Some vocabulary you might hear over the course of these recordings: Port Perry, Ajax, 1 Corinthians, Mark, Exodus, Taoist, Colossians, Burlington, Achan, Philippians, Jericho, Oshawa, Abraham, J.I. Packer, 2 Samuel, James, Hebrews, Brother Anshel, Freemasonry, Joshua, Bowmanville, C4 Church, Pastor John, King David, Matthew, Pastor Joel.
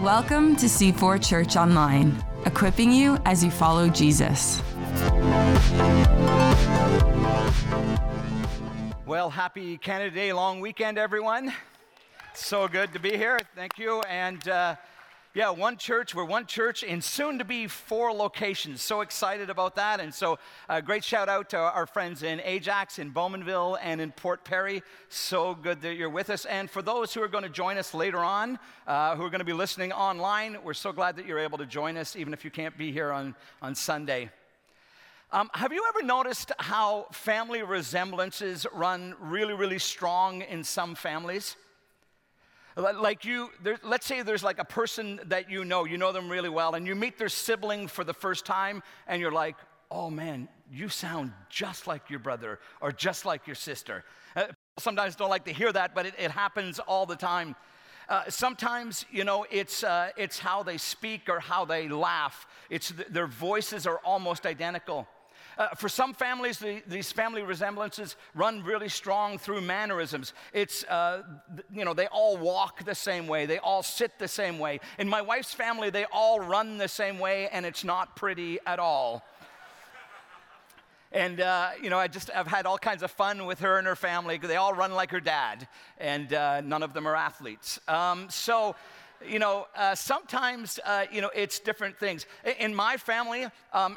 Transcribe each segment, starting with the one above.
Welcome to C4 Church Online, equipping you as you follow Jesus. Well, happy Canada Day long weekend, everyone. So good to be here. Thank you. And we're one church in soon-to-be 4 locations. So excited about that. And so a great shout-out to our friends in Ajax, in Bowmanville, and in Port Perry. So good that you're with us. And for those who are going to join us later on, who are going to be listening online, we're so glad that you're able to join us, even if you can't be here on Sunday. Have you ever noticed how family resemblances run really, really strong in some families? Like let's say there's like a person that you know them really well, and you meet their sibling for the first time, and you're like, oh man, you sound just like your brother or just like your sister. People sometimes don't like to hear that, but it happens all the time. Sometimes, it's how they speak or how they laugh. It's their voices are almost identical. For some families, these family resemblances run really strong through mannerisms. It's, they all walk the same way. They all sit the same way. In my wife's family, they all run the same way, and it's not pretty at all. And, I've had all kinds of fun with her and her family. They all run like her dad, and none of them are athletes. Sometimes, it's different things. In my family,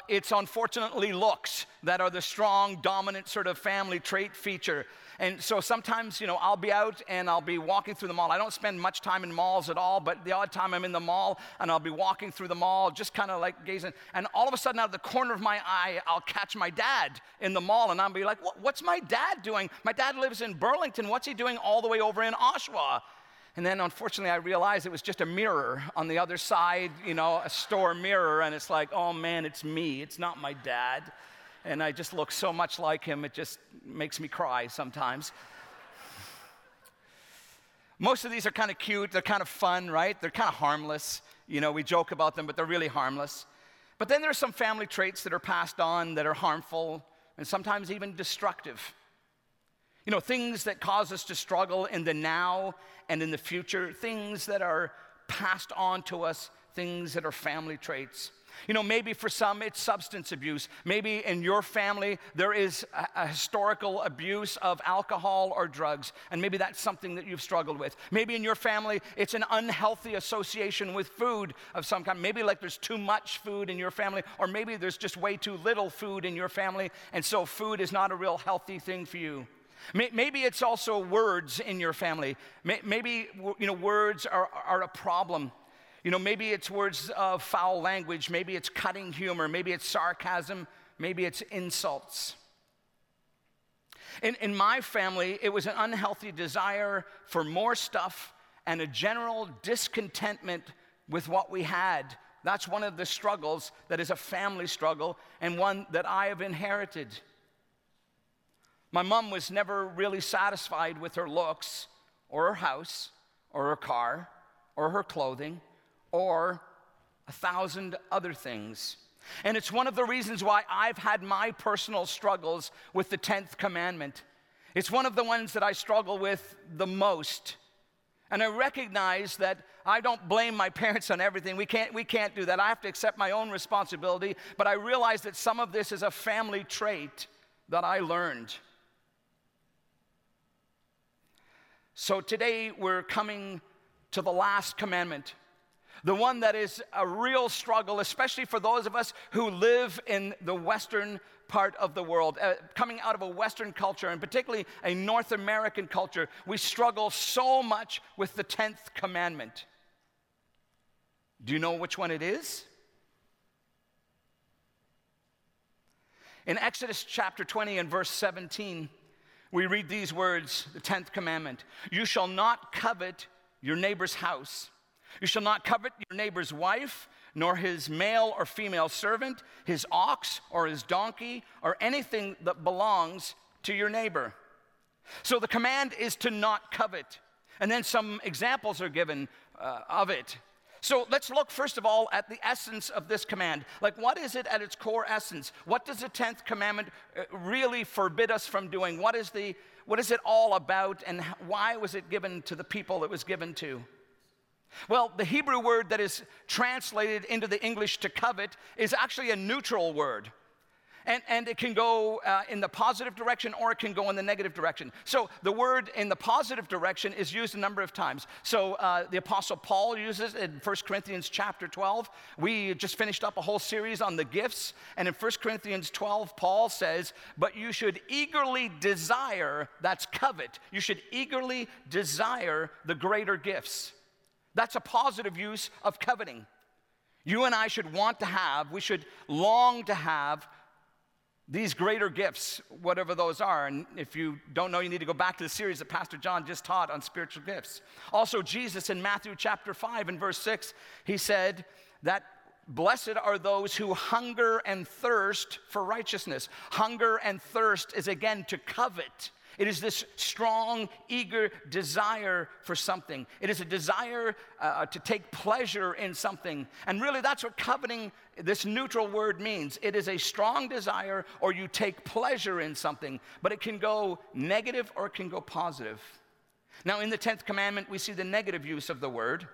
it's unfortunately looks that are the strong, dominant sort of family trait feature. And so sometimes, I'll be out and I'll be walking through the mall. I don't spend much time in malls at all, but the odd time I'm in the mall and I'll be walking through the mall, just kind of like gazing. And all of a sudden, out of the corner of my eye, I'll catch my dad in the mall, and I'll be like, what's my dad doing? My dad lives in Burlington. What's he doing all the way over in Oshawa? And then, unfortunately, I realized it was just a mirror on the other side, a store mirror, and it's like, oh, man, it's me. It's not my dad. And I just look so much like him, it just makes me cry sometimes. Most of these are kind of cute. They're kind of fun, right? They're kind of harmless. We joke about them, but they're really harmless. But then there are some family traits that are passed on that are harmful and sometimes even destructive. Things that cause us to struggle in the now and in the future, things that are passed on to us, things that are family traits. Maybe for some it's substance abuse. Maybe in your family there is a historical abuse of alcohol or drugs, and maybe that's something that you've struggled with. Maybe in your family it's an unhealthy association with food of some kind. Maybe like there's too much food in your family, or maybe there's just way too little food in your family, and so food is not a real healthy thing for you. Maybe it's also words in your family. Maybe, words are a problem. Maybe it's words of foul language. Maybe it's cutting humor. Maybe it's sarcasm. Maybe it's insults. In my family, it was an unhealthy desire for more stuff and a general discontentment with what we had. That's one of the struggles that is a family struggle, and one that I have inherited. My mom was never really satisfied with her looks, or her house, or her car, or her clothing, or 1,000 other things. And it's one of the reasons why I've had my personal struggles with the 10th commandment. It's one of the ones that I struggle with the most. And I recognize that I don't blame my parents on everything. We can't do that. I have to accept my own responsibility. But I realize that some of this is a family trait that I learned. So today we're coming to the last commandment, the one that is a real struggle, especially for those of us who live in the Western part of the world, coming out of a Western culture, and particularly a North American culture. We struggle so much with the 10th commandment. Do you know which one it is? In Exodus chapter 20 and verse 17, we read these words, the 10th commandment. You shall not covet your neighbor's house. You shall not covet your neighbor's wife, nor his male or female servant, his ox or his donkey, or anything that belongs to your neighbor. So the command is to not covet. And then some examples are given of it. So let's look first of all at the essence of this command. Like, what is it at its core essence? What does the 10th commandment really forbid us from doing? What is it all about, and why was it given to the people it was given to? Well, the Hebrew word that is translated into the English to covet is actually a neutral word. And it can go in the positive direction, or it can go in the negative direction. So the word in the positive direction is used a number of times. So the Apostle Paul uses it in 1 Corinthians chapter 12. We just finished up a whole series on the gifts. And in 1 Corinthians 12, Paul says, but you should eagerly desire, that's covet. You should eagerly desire the greater gifts. That's a positive use of coveting. You and I should want to have, we should long to have these greater gifts, whatever those are. And if you don't know, you need to go back to the series that Pastor John just taught on spiritual gifts. Also, Jesus in Matthew chapter 5 and verse 6, he said that blessed are those who hunger and thirst for righteousness. Hunger and thirst is, again, to covet. It is this strong, eager desire for something. It is a desire to take pleasure in something. And really, that's what coveting, this neutral word, means. It is a strong desire, or you take pleasure in something, but it can go negative or it can go positive. Now, in the 10th commandment, we see the negative use of the word.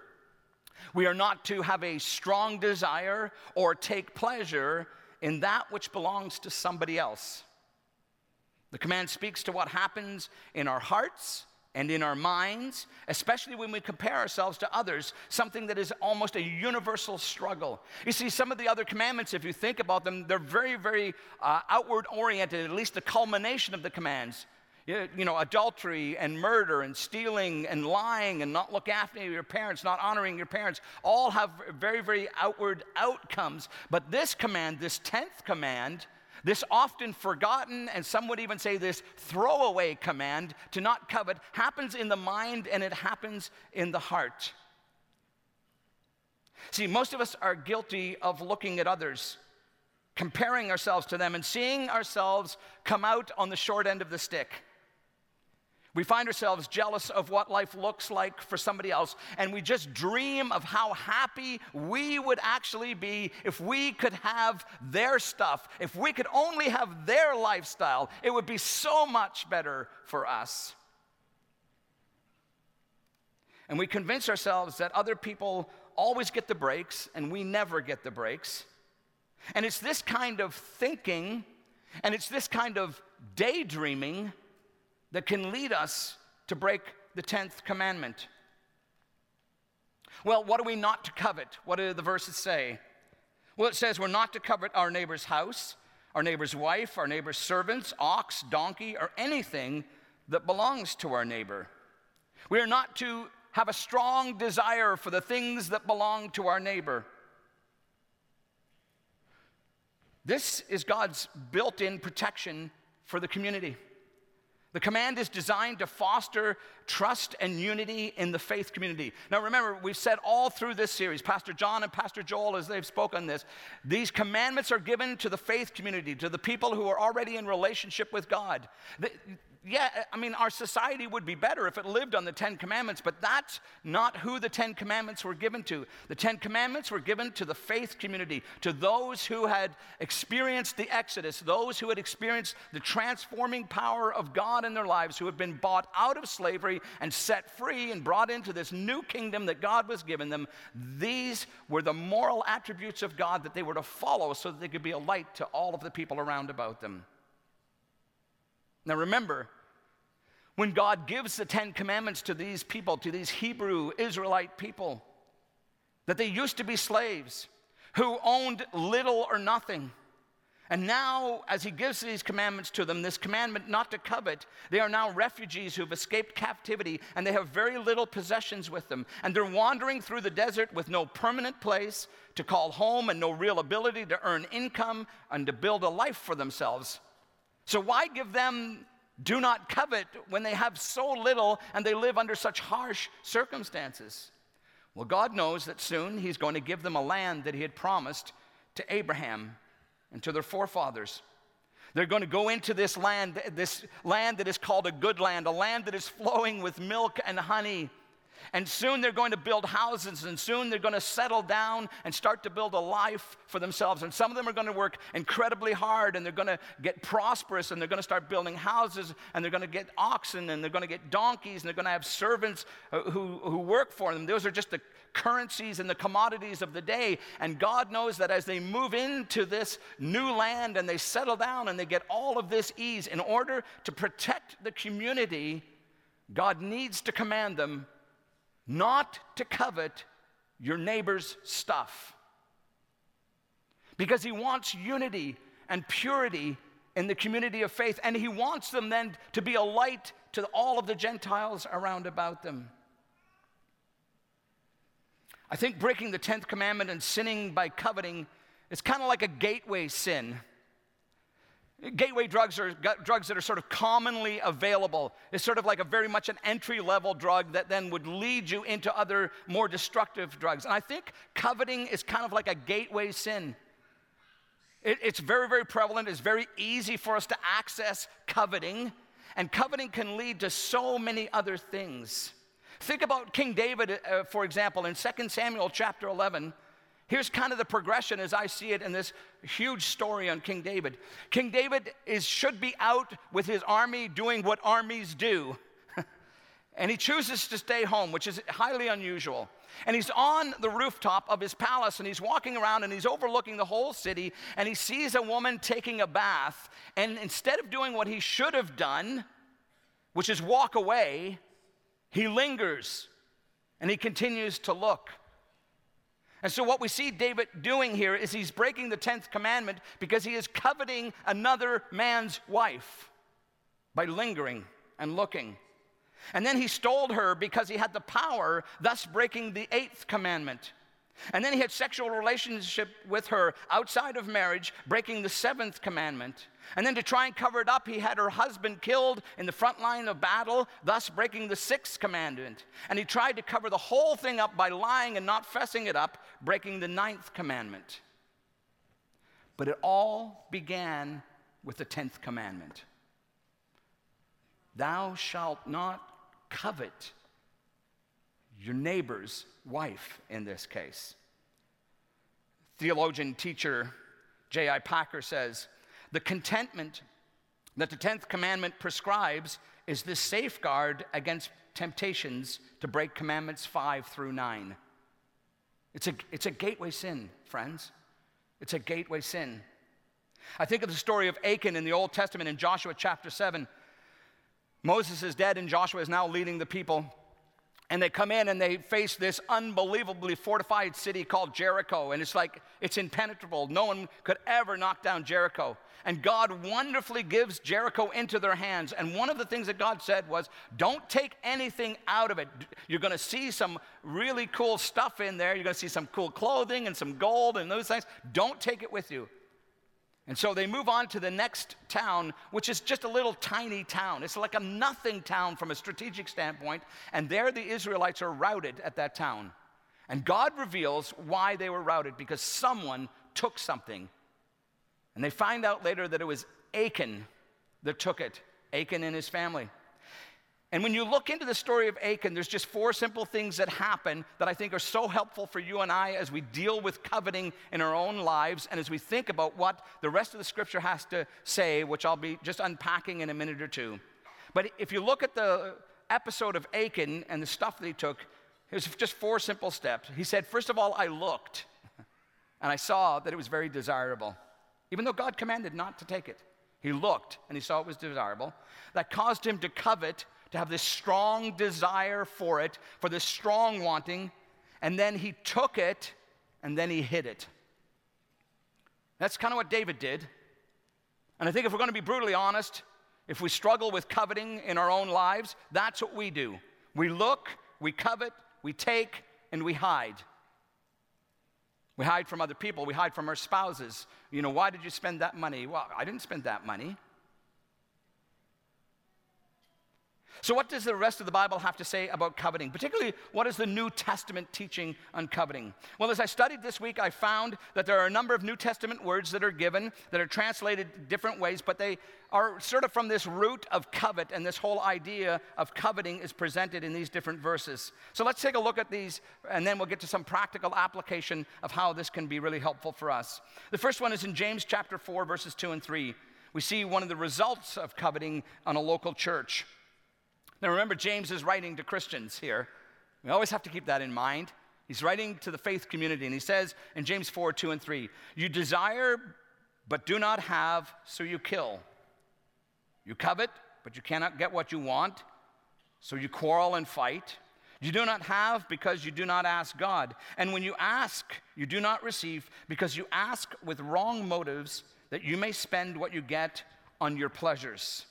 We are not to have a strong desire or take pleasure in that which belongs to somebody else. The command speaks to what happens in our hearts and in our minds, especially when we compare ourselves to others, something that is almost a universal struggle. You see, some of the other commandments, if you think about them, they're very, very outward-oriented, at least the culmination of the commands. You know, adultery and murder and stealing and lying and not looking after your parents, not honoring your parents, all have very, very outward outcomes. But this command, this 10th command, this often forgotten, and some would even say this throwaway command to not covet, happens in the mind and it happens in the heart. See, most of us are guilty of looking at others, comparing ourselves to them, and seeing ourselves come out on the short end of the stick. We find ourselves jealous of what life looks like for somebody else, and we just dream of how happy we would actually be if we could have their stuff, if we could only have their lifestyle. It would be so much better for us. And we convince ourselves that other people always get the breaks, and we never get the breaks. And it's this kind of thinking, and it's this kind of daydreaming that can lead us to break the 10th commandment. Well, what are we not to covet? What do the verses say? Well, it says we're not to covet our neighbor's house, our neighbor's wife, our neighbor's servants, ox, donkey, or anything that belongs to our neighbor. We are not to have a strong desire for the things that belong to our neighbor. This is God's built-in protection for the community. The command is designed to foster trust and unity in the faith community. Now remember, we've said all through this series, Pastor John and Pastor Joel, as they've spoken this, these commandments are given to the faith community, to the people who are already in relationship with God. Our society would be better if it lived on the Ten Commandments, but that's not who the Ten Commandments were given to. The Ten Commandments were given to the faith community, to those who had experienced the Exodus, those who had experienced the transforming power of God in their lives, who had been bought out of slavery and set free and brought into this new kingdom that God was giving them. These were the moral attributes of God that they were to follow so that they could be a light to all of the people around about them. Now remember, when God gives the Ten Commandments to these people, to these Hebrew Israelite people, that they used to be slaves who owned little or nothing. And now, as he gives these commandments to them, this commandment not to covet, they are now refugees who have escaped captivity, and they have very little possessions with them. And they're wandering through the desert with no permanent place to call home and no real ability to earn income and to build a life for themselves. So why give them do not covet when they have so little and they live under such harsh circumstances? Well, God knows that soon he's going to give them a land that he had promised to Abraham and to their forefathers. They're going to go into this land that is called a good land, a land that is flowing with milk and honey. And soon they're going to build houses, and soon they're going to settle down and start to build a life for themselves. And some of them are going to work incredibly hard, and they're going to get prosperous, and they're going to start building houses, and they're going to get oxen, and they're going to get donkeys, and they're going to have servants who work for them. Those are just the currencies and the commodities of the day. And God knows that as they move into this new land and they settle down and they get all of this ease, in order to protect the community, God needs to command them not to covet your neighbor's stuff, because he wants unity and purity in the community of faith, and he wants them then to be a light to all of the Gentiles around about them. I think breaking the 10th commandment and sinning by coveting is kind of like a gateway sin. Gateway drugs are drugs that are sort of commonly available. It's sort of like a very much an entry-level drug that then would lead you into other more destructive drugs. And I think coveting is kind of like a gateway sin. It's very, very prevalent. It's very easy for us to access coveting. And coveting can lead to so many other things. Think about King David, for example, in 2 Samuel chapter 11. Here's kind of the progression as I see it in this huge story on King David. King David should be out with his army doing what armies do. And he chooses to stay home, which is highly unusual. And he's on the rooftop of his palace, and he's walking around, and he's overlooking the whole city, and he sees a woman taking a bath. And instead of doing what he should have done, which is walk away, he lingers, and he continues to look. And so what we see David doing here is he's breaking the 10th commandment because he is coveting another man's wife by lingering and looking. And then he stole her because he had the power, thus breaking the 8th commandment. And then he had sexual relationship with her outside of marriage, breaking the 7th commandment. And then to try and cover it up, he had her husband killed in the front line of battle, thus breaking the 6th commandment. And he tried to cover the whole thing up by lying and not fessing it up, breaking the 9th commandment. But it all began with the 10th commandment. Thou shalt not covet your neighbor's wife in this case. Theologian, teacher J.I. Packer says, the contentment that the 10th commandment prescribes is the safeguard against temptations to break commandments 5 through 9. It's a gateway sin, friends. It's a gateway sin. I think of the story of Achan in the Old Testament in Joshua chapter 7. Moses is dead and Joshua is now leading the people. And they come in and they face this unbelievably fortified city called Jericho. And it's like, it's impenetrable. No one could ever knock down Jericho. And God wonderfully gives Jericho into their hands. And one of the things that God said was, don't take anything out of it. You're going to see some really cool stuff in there. You're going to see some cool clothing and some gold and those things. Don't take it with you. And so they move on to the next town, which is just a little tiny town. It's like a nothing town from a strategic standpoint. And there the Israelites are routed at that town. And God reveals why they were routed, because someone took something. And they find out later that it was Achan that took it, Achan and his family. And when you look into the story of Achan, there's just 4 simple things that happen that I think are so helpful for you and I as we deal with coveting in our own lives and as we think about what the rest of the scripture has to say, which I'll be just unpacking in a minute or two. But if you look at the episode of Achan and the stuff that he took, it was just 4 simple steps. He said, first of all, I looked, and I saw that it was very desirable, even though God commanded not to take it. He looked, and he saw it was desirable. That caused him to covet, to have this strong desire for it, for this strong wanting, and then he took it, and then he hid it. That's kind of what David did. And I think if we're going to be brutally honest, if we struggle with coveting in our own lives, that's what we do. We look, we covet, we take, and we hide. We hide from other people. We hide from our spouses. You know, why did you spend that money? Well, I didn't spend that money. So what does the rest of the Bible have to say about coveting? Particularly, what is the New Testament teaching on coveting? Well, as I studied this week, I found that there are a number of New Testament words that are given, that are translated different ways, but they are sort of from this root of covet, and this whole idea of coveting is presented in these different verses. So let's take a look at these, and then we'll get to some practical application of how this can be really helpful for us. The first one is in James chapter 4, verses 2 and 3. We see one of the results of coveting on a local church. Now remember, James is writing to Christians here. We always have to keep that in mind. He's writing to the faith community, and he says in James 4, 2 and 3, "You desire but do not have, so you kill. You covet, but you cannot get what you want, so you quarrel and fight. You do not have because you do not ask God. And when you ask, you do not receive because you ask with wrong motives, that you may spend what you get on your pleasures."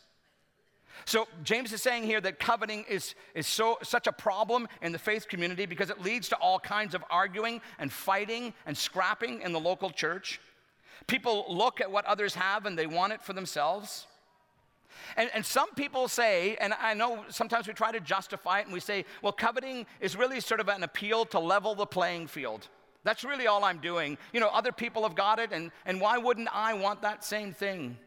So James is saying here that coveting is such a problem in the faith community because it leads to all kinds of arguing and fighting and scrapping in the local church. People look at what others have and they want it for themselves. And some people say, and I know sometimes we try to justify it and we say, well, coveting is really sort of an appeal to level the playing field. That's really all I'm doing. You know, other people have got it, and why wouldn't I want that same thing?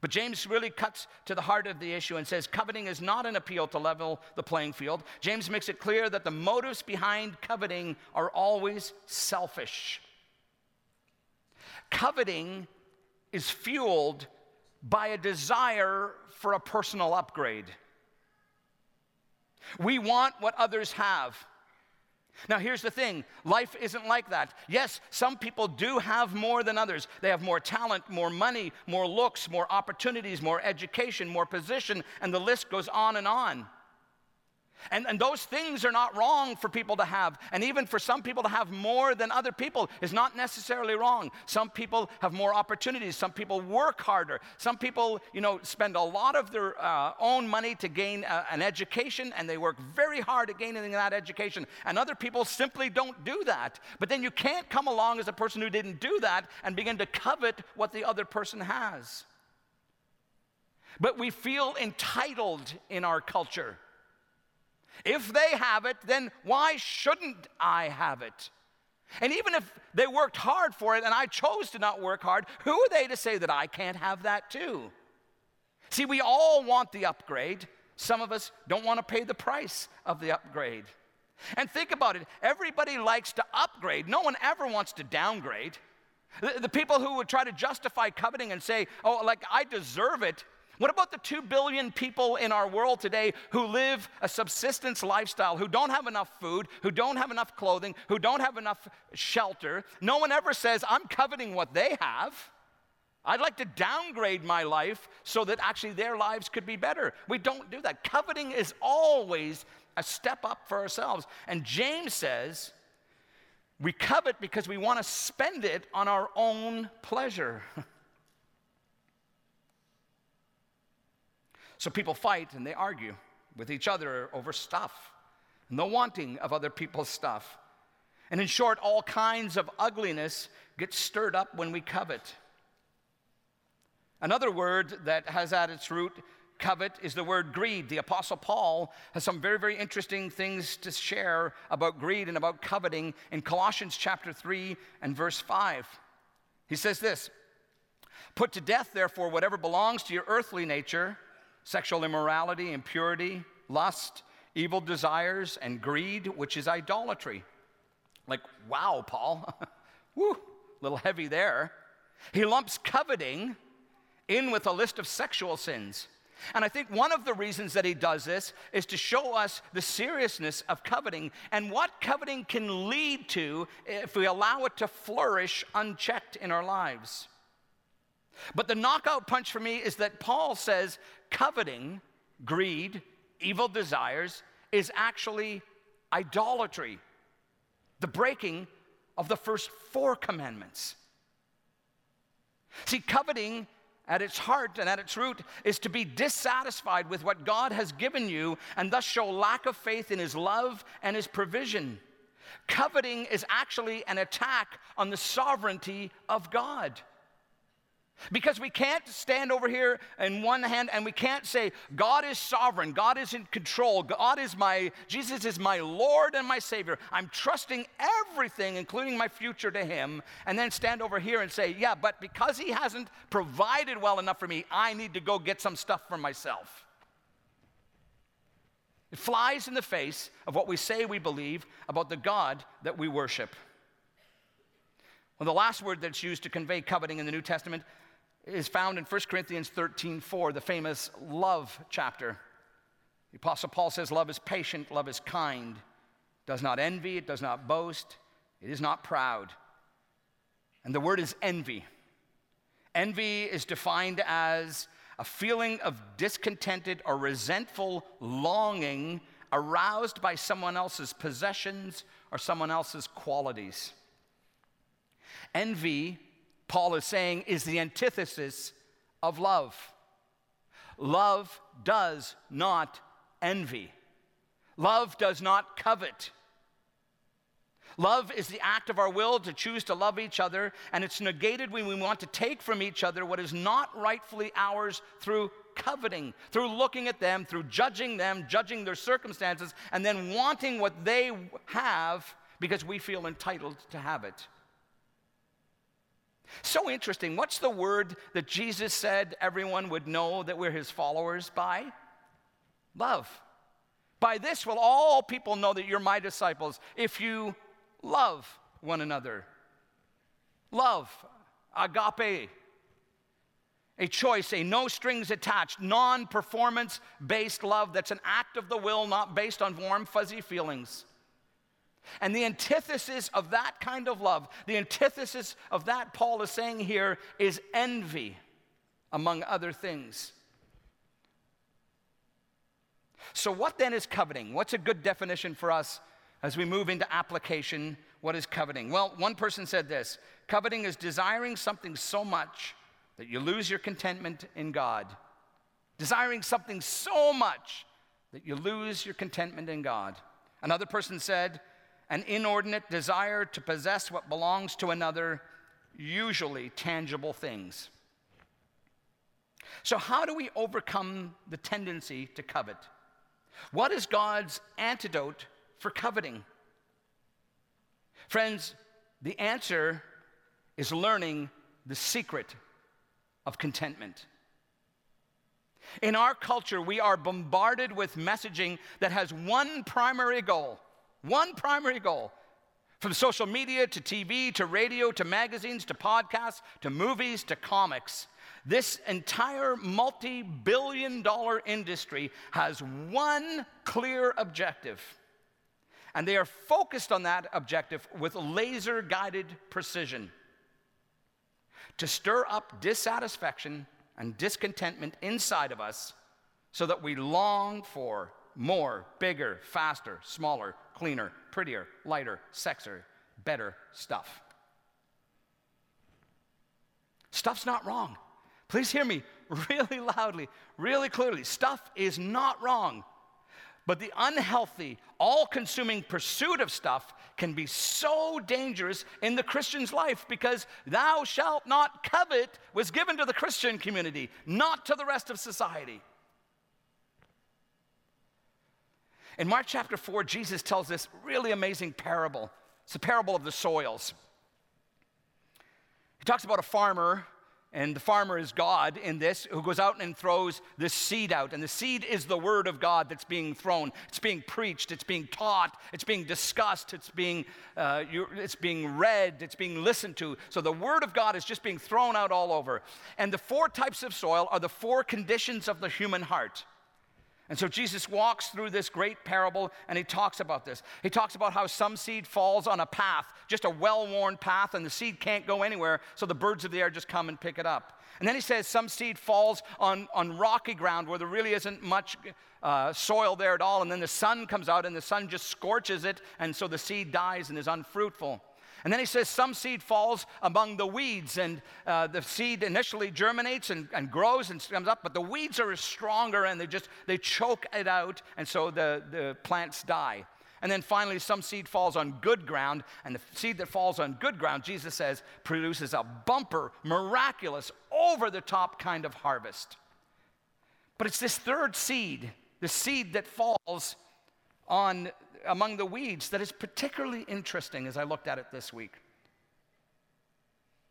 But James really cuts to the heart of the issue and says coveting is not an appeal to level the playing field. James makes it clear that the motives behind coveting are always selfish. Coveting is fueled by a desire for a personal upgrade. We want what others have. Now, here's the thing. Life isn't like that. Yes, some people do have more than others. They have more talent, more money, more looks, more opportunities, more education, more position, and the list goes on and on. And those things are not wrong for people to have. And even for some people to have more than other people is not necessarily wrong. Some people have more opportunities. Some people work harder. Some people, you know, spend a lot of their own money to gain an education, and they work very hard at gaining that education. And other people simply don't do that. But then you can't come along as a person who didn't do that and begin to covet what the other person has. But we feel entitled in our culture. If they have it, then why shouldn't I have it? And even if they worked hard for it and I chose to not work hard, who are they to say that I can't have that too? See, we all want the upgrade. Some of us don't want to pay the price of the upgrade. And think about it. Everybody likes to upgrade. No one ever wants to downgrade. The people who would try to justify coveting and say, oh, like I deserve it. What about the 2 billion people in our world today who live a subsistence lifestyle, who don't have enough food, who don't have enough clothing, who don't have enough shelter? No one ever says, I'm coveting what they have. I'd like to downgrade my life so that actually their lives could be better. We don't do that. Coveting is always a step up for ourselves. And James says, we covet because we want to spend it on our own pleasure. So people fight and they argue with each other over stuff and the wanting of other people's stuff. And in short, all kinds of ugliness gets stirred up when we covet. Another word that has at its root covet is the word greed. The Apostle Paul has some very, very interesting things to share about greed and about coveting in Colossians chapter 3 and verse 5. He says this, "Put to death, therefore, whatever belongs to your earthly nature, sexual immorality, impurity, lust, evil desires, and greed, which is idolatry." Like, wow, Paul. Woo, a little heavy there. He lumps coveting in with a list of sexual sins. And I think one of the reasons that he does this is to show us the seriousness of coveting and what coveting can lead to if we allow it to flourish unchecked in our lives. But the knockout punch for me is that Paul says coveting, greed, evil desires is actually idolatry, the breaking of the first 4 commandments. See, coveting at its heart and at its root is to be dissatisfied with what God has given you and thus show lack of faith in his love and his provision. Coveting is actually an attack on the sovereignty of God. Because we can't stand over here in one hand and we can't say, God is sovereign, God is in control, Jesus is my Lord and my Savior. I'm trusting everything, including my future, to Him, and then stand over here and say, yeah, but because He hasn't provided well enough for me, I need to go get some stuff for myself. It flies in the face of what we say we believe about the God that we worship. Well, the last word that's used to convey coveting in the New Testament is found in 1 Corinthians 13:4, the famous love chapter. The Apostle Paul says, love is patient, love is kind, it does not envy, it does not boast, it is not proud. And the word is envy. Envy is defined as a feeling of discontented or resentful longing aroused by someone else's possessions or someone else's qualities. Envy, Paul is saying, is the antithesis of love. Love does not envy. Love does not covet. Love is the act of our will to choose to love each other, and it's negated when we want to take from each other what is not rightfully ours through coveting, through looking at them, through judging them, judging their circumstances, and then wanting what they have because we feel entitled to have it. So interesting. What's the word that Jesus said everyone would know that we're His followers by? Love. By this will all people know that you're my disciples, if you love one another. Love, agape, a choice, a no-strings-attached, non-performance-based love that's an act of the will, not based on warm, fuzzy feelings. And the antithesis of that kind of love, the antithesis of that, Paul is saying here, is envy, among other things. So what then is coveting? What's a good definition for us as we move into application? What is coveting? Well, one person said this: coveting is desiring something so much that you lose your contentment in God. Desiring something so much that you lose your contentment in God. Another person said, an inordinate desire to possess what belongs to another, usually tangible things. So how do we overcome the tendency to covet? What is God's antidote for coveting? Friends, the answer is learning the secret of contentment. In our culture, we are bombarded with messaging that has one primary goal. From social media to TV to radio to magazines to podcasts to movies to comics, this entire multi-billion-dollar industry has one clear objective, and they are focused on that objective with laser-guided precision: to stir up dissatisfaction and discontentment inside of us so that we long for more, bigger, faster, smaller, cleaner, prettier, lighter, sexier, better stuff. Stuff's not wrong. Please hear me really loudly, really clearly. Stuff is not wrong. But the unhealthy, all-consuming pursuit of stuff can be so dangerous in the Christian's life, because thou shalt not covet was given to the Christian community, not to the rest of society. In Mark chapter 4, Jesus tells this really amazing parable. It's the parable of the soils. He talks about a farmer, and the farmer is God in this, who goes out and throws this seed out. And the seed is the word of God that's being thrown. It's being preached. It's being taught. It's being discussed. It's being read. It's being listened to. So the word of God is just being thrown out all over. And the four types of soil are the four conditions of the human heart. And so Jesus walks through this great parable, and He talks about this. He talks about how some seed falls on a path, just a well-worn path, and the seed can't go anywhere, so the birds of the air just come and pick it up. And then He says some seed falls on rocky ground where there really isn't much soil there at all, and then the sun comes out, and the sun just scorches it, and so the seed dies and is unfruitful. And then He says some seed falls among the weeds, and the seed initially germinates and grows and comes up, but the weeds are stronger, and they choke it out, and so the plants die. And then finally, some seed falls on good ground, and the seed that falls on good ground, Jesus says, produces a bumper, miraculous, over-the-top kind of harvest. But it's this third seed, the seed that falls on among the weeds, that is particularly interesting as I looked at it this week.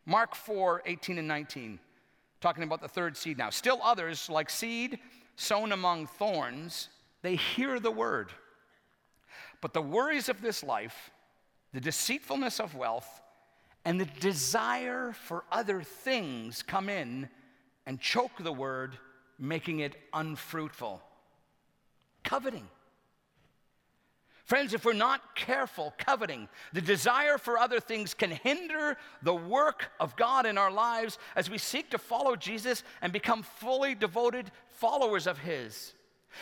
Mark 4, 18 and 19, talking about the third seed now. Still others, like seed sown among thorns, they hear the word. But the worries of this life, the deceitfulness of wealth, and the desire for other things come in and choke the word, making it unfruitful. Coveting. Friends, if we're not careful, coveting, the desire for other things can hinder the work of God in our lives as we seek to follow Jesus and become fully devoted followers of His.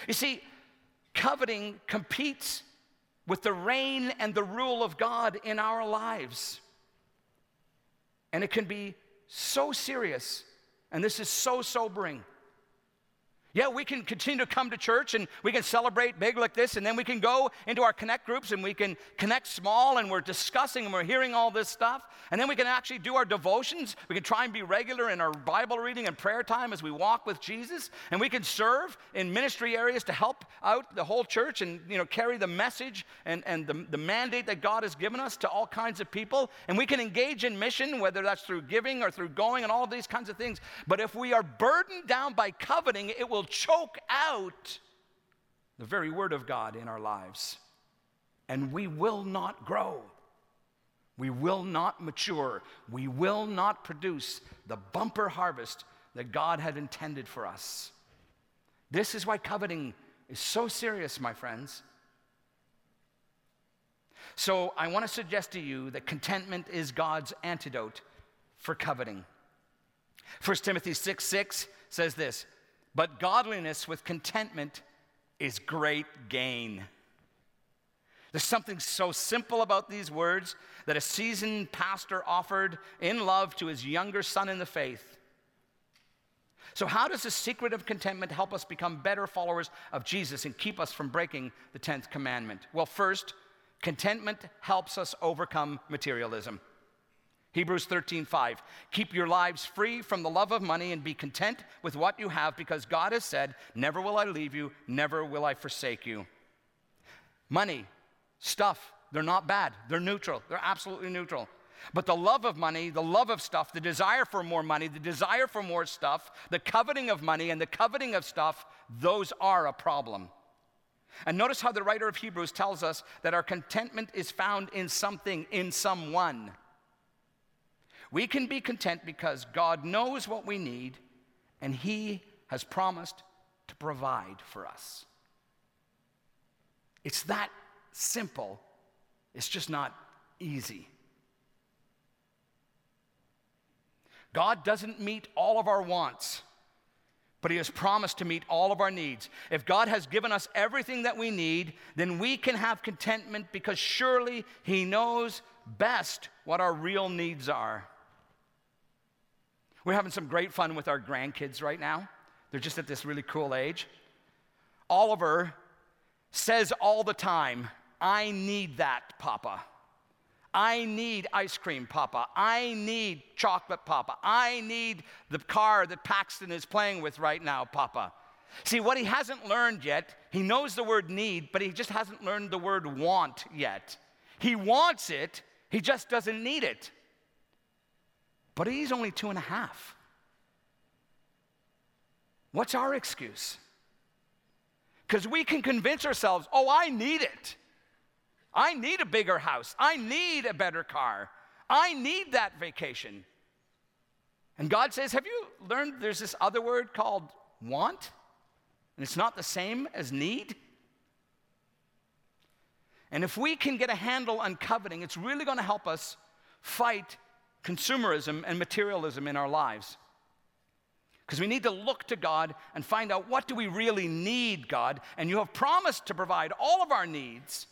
You see, coveting competes with the reign and the rule of God in our lives. And it can be so serious, and this is so sobering. Yeah, we can continue to come to church and we can celebrate big like this, and then we can go into our connect groups and we can connect small, and we're discussing and we're hearing all this stuff, and then we can actually do our devotions. We can try and be regular in our Bible reading and prayer time as we walk with Jesus, and we can serve in ministry areas to help out the whole church and, you know, carry the message and the mandate that God has given us to all kinds of people, and we can engage in mission, whether that's through giving or through going and all these kinds of things. But if we are burdened down by coveting, it will choke out the very word of God in our lives, and we will not grow, we will not mature, we will not produce the bumper harvest that God had intended for us. This is why coveting is so serious, my friends. So I want to suggest to you that contentment is God's antidote for coveting. 1 Timothy 6:6 says this: "But godliness with contentment is great gain." There's something so simple about these words that a seasoned pastor offered in love to his younger son in the faith. So how does the secret of contentment help us become better followers of Jesus and keep us from breaking the 10th commandment? Well, first, contentment helps us overcome materialism. Hebrews 13:5, "Keep your lives free from the love of money and be content with what you have, because God has said, 'Never will I leave you, never will I forsake you.'" Money, stuff, they're not bad. They're neutral. They're absolutely neutral. But the love of money, the love of stuff, the desire for more money, the desire for more stuff, the coveting of money and the coveting of stuff, those are a problem. And notice how the writer of Hebrews tells us that our contentment is found in something, in someone. We can be content because God knows what we need, and He has promised to provide for us. It's that simple. It's just not easy. God doesn't meet all of our wants, but He has promised to meet all of our needs. If God has given us everything that we need, then we can have contentment because surely He knows best what our real needs are. We're having some great fun with our grandkids right now. They're just at this really cool age. Oliver says all the time, "I need that, Papa. I need ice cream, Papa. I need chocolate, Papa. I need the car that Paxton is playing with right now, Papa." See, what he hasn't learned yet, he knows the word need, but he just hasn't learned the word want yet. He wants it, he just doesn't need it. But he's only 2.5. What's our excuse? Because we can convince ourselves, "Oh, I need it. I need a bigger house. I need a better car. I need that vacation." And God says, "Have you learned there's this other word called want? And it's not the same as need?" And if we can get a handle on coveting, it's really going to help us fight consumerism and materialism in our lives. Because we need to look to God and find out, what do we really need, God? And You have promised to provide all of our needs,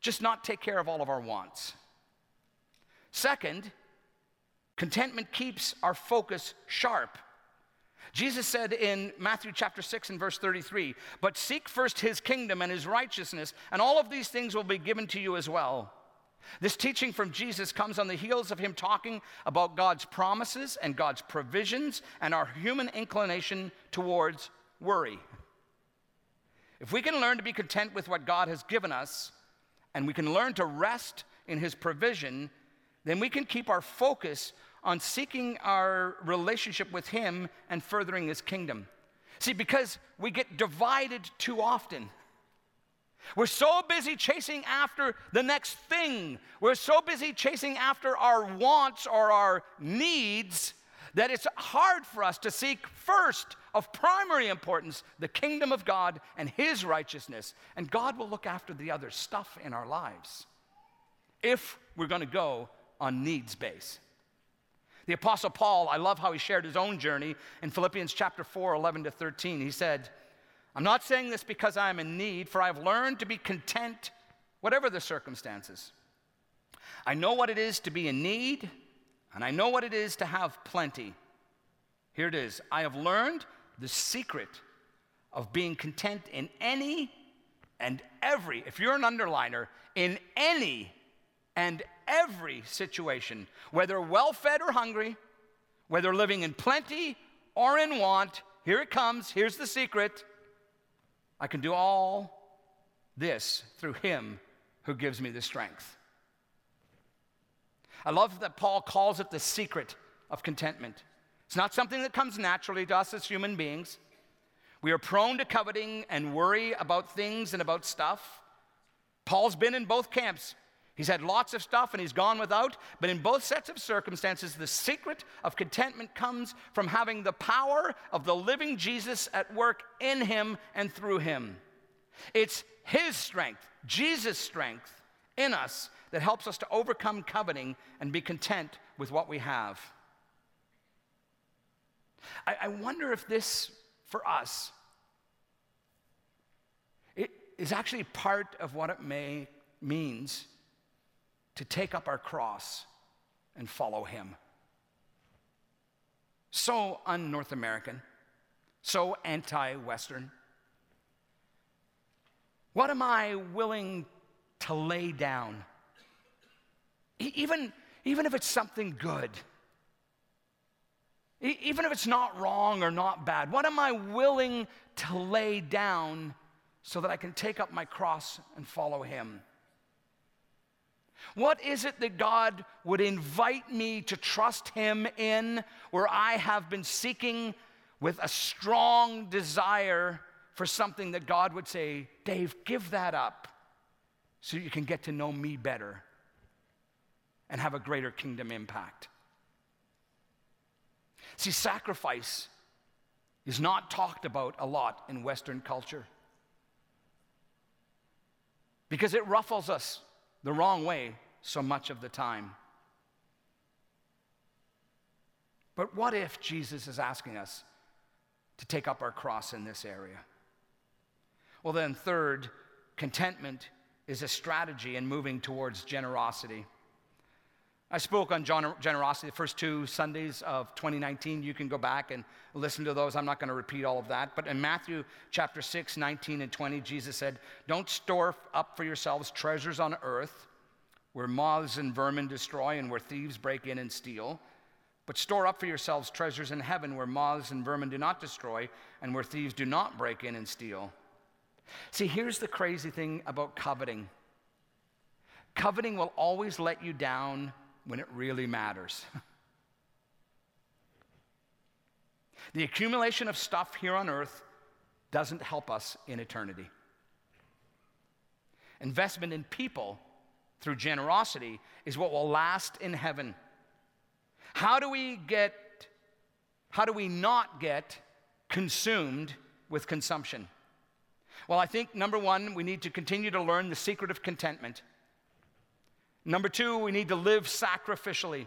just not take care of all of our wants. Second, contentment keeps our focus sharp. Jesus said in Matthew chapter 6 and verse 33, "But seek first His kingdom and His righteousness, and all of these things will be given to you as well." This teaching from Jesus comes on the heels of him talking about God's promises and God's provisions and our human inclination towards worry. If we can learn to be content with what God has given us, and we can learn to rest in his provision, then we can keep our focus on seeking our relationship with him and furthering his kingdom. See, because we get divided too often. We're so busy chasing after the next thing. We're so busy chasing after our wants or our needs that it's hard for us to seek first, of primary importance, the kingdom of God and his righteousness. And God will look after the other stuff in our lives if we're going to go on needs base. The Apostle Paul, I love how he shared his own journey in Philippians chapter 4, 11 to 13. He said, I'm not saying this because I am in need, for I've learned to be content, whatever the circumstances. I know what it is to be in need, and I know what it is to have plenty. Here it is. I have learned the secret of being content in any and every, if you're an underliner, in any and every situation, whether well-fed or hungry, whether living in plenty or in want. Here it comes. Here's the secret. I can do all this through him who gives me the strength. I love that Paul calls it the secret of contentment. It's not something that comes naturally to us as human beings. We are prone to coveting and worry about things and about stuff. Paul's been in both camps. He's had lots of stuff and he's gone without, but in both sets of circumstances, the secret of contentment comes from having the power of the living Jesus at work in him and through him. It's his strength, Jesus' strength in us that helps us to overcome coveting and be content with what we have. I wonder if this, for us, it is actually part of what it means to take up our cross and follow him. So un-North American, so anti-Western. What am I willing to lay down? Even if it's something good, even if it's not wrong or not bad, what am I willing to lay down so that I can take up my cross and follow him? What is it that God would invite me to trust him in, where I have been seeking with a strong desire for something that God would say, Dave, give that up so you can get to know me better and have a greater kingdom impact? See, sacrifice is not talked about a lot in Western culture because it ruffles us the wrong way so much of the time. But what if Jesus is asking us to take up our cross in this area? Well, then third, contentment is a strategy in moving towards generosity. I spoke on generosity the first two Sundays of 2019. You can go back and listen to those. I'm not going to repeat all of that. But in Matthew chapter 6, 19 and 20, Jesus said, don't store up for yourselves treasures on earth where moths and vermin destroy and where thieves break in and steal, but store up for yourselves treasures in heaven where moths and vermin do not destroy and where thieves do not break in and steal. See, here's the crazy thing about coveting. Coveting will always let you down when it really matters. The accumulation of stuff here on earth doesn't help us in eternity. Investment in people through generosity is what will last in heaven. How do we not get consumed with consumption? Well, I think number one, we need to continue to learn the secret of contentment. Number two, we need to live sacrificially.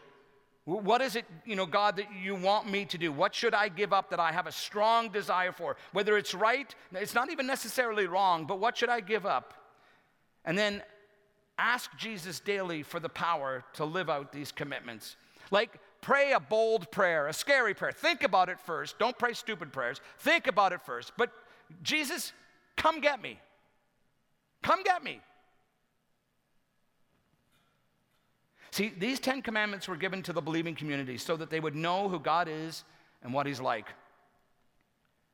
What is it, God, that you want me to do? What should I give up that I have a strong desire for? Whether it's right, it's not even necessarily wrong, but what should I give up? And then ask Jesus daily for the power to live out these commitments. Like, pray a bold prayer, a scary prayer. Think about it first. Don't pray stupid prayers. Think about it first. But Jesus, come get me. Come get me. See, these 10 commandments were given to the believing community so that they would know who God is and what he's like.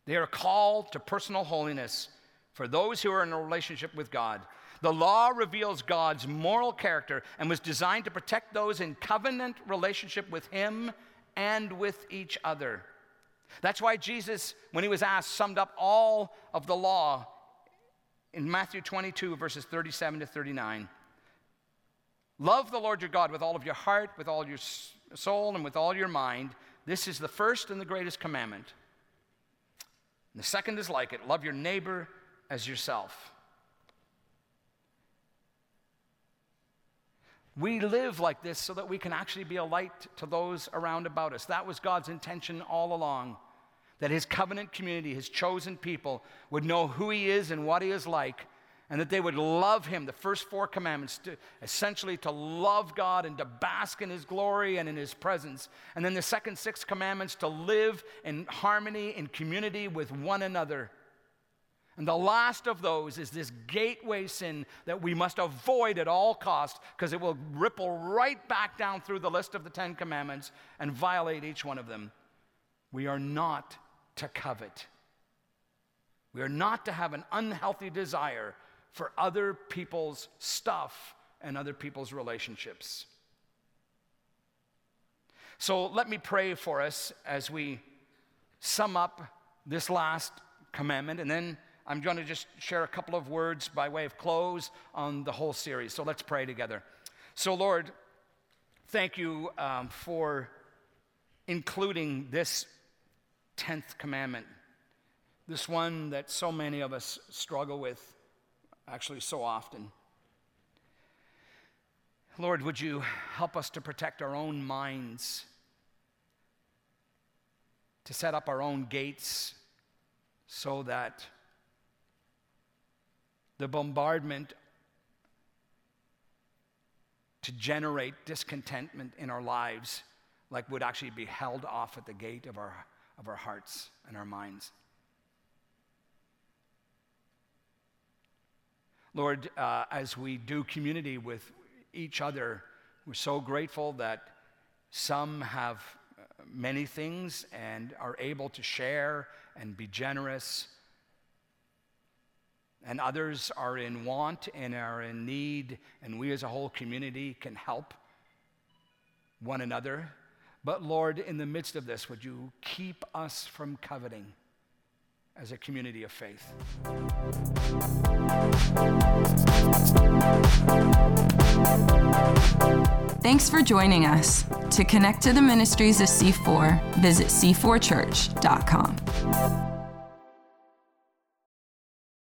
They are called to personal holiness for those who are in a relationship with God. The law reveals God's moral character and was designed to protect those in covenant relationship with him and with each other. That's why Jesus, when he was asked, summed up all of the law in Matthew 22, verses 37 to 39. Love the Lord your God with all of your heart, with all your soul, and with all your mind. This is the first and the greatest commandment. And the second is like it. Love your neighbor as yourself. We live like this so that we can actually be a light to those around about us. That was God's intention all along, that his covenant community, his chosen people, would know who he is and what he is like, and that they would love him. The first four commandments, essentially to love God and to bask in his glory and in his presence. And then the second six commandments to live in harmony, in community with one another. And the last of those is this gateway sin that we must avoid at all costs, because it will ripple right back down through the list of the 10 commandments and violate each one of them. We are not to covet. We are not to have an unhealthy desire for other people's stuff and other people's relationships. So let me pray for us as we sum up this last commandment, and then I'm going to just share a couple of words by way of close on the whole series. So let's pray together. So Lord, thank you for including this 10th commandment, this one that so many of us struggle with, actually so often. Lord, would you help us to protect our own minds, to set up our own gates so that the bombardment to generate discontentment in our lives like would actually be held off at the gate of our hearts and our minds. Lord, as we do community with each other, we're so grateful that some have many things and are able to share and be generous, and others are in want and are in need, and we as a whole community can help one another. But Lord, in the midst of this, would you keep us from coveting as a community of faith? Thanks for joining us. To connect to the ministries of C4, visit c4church.com.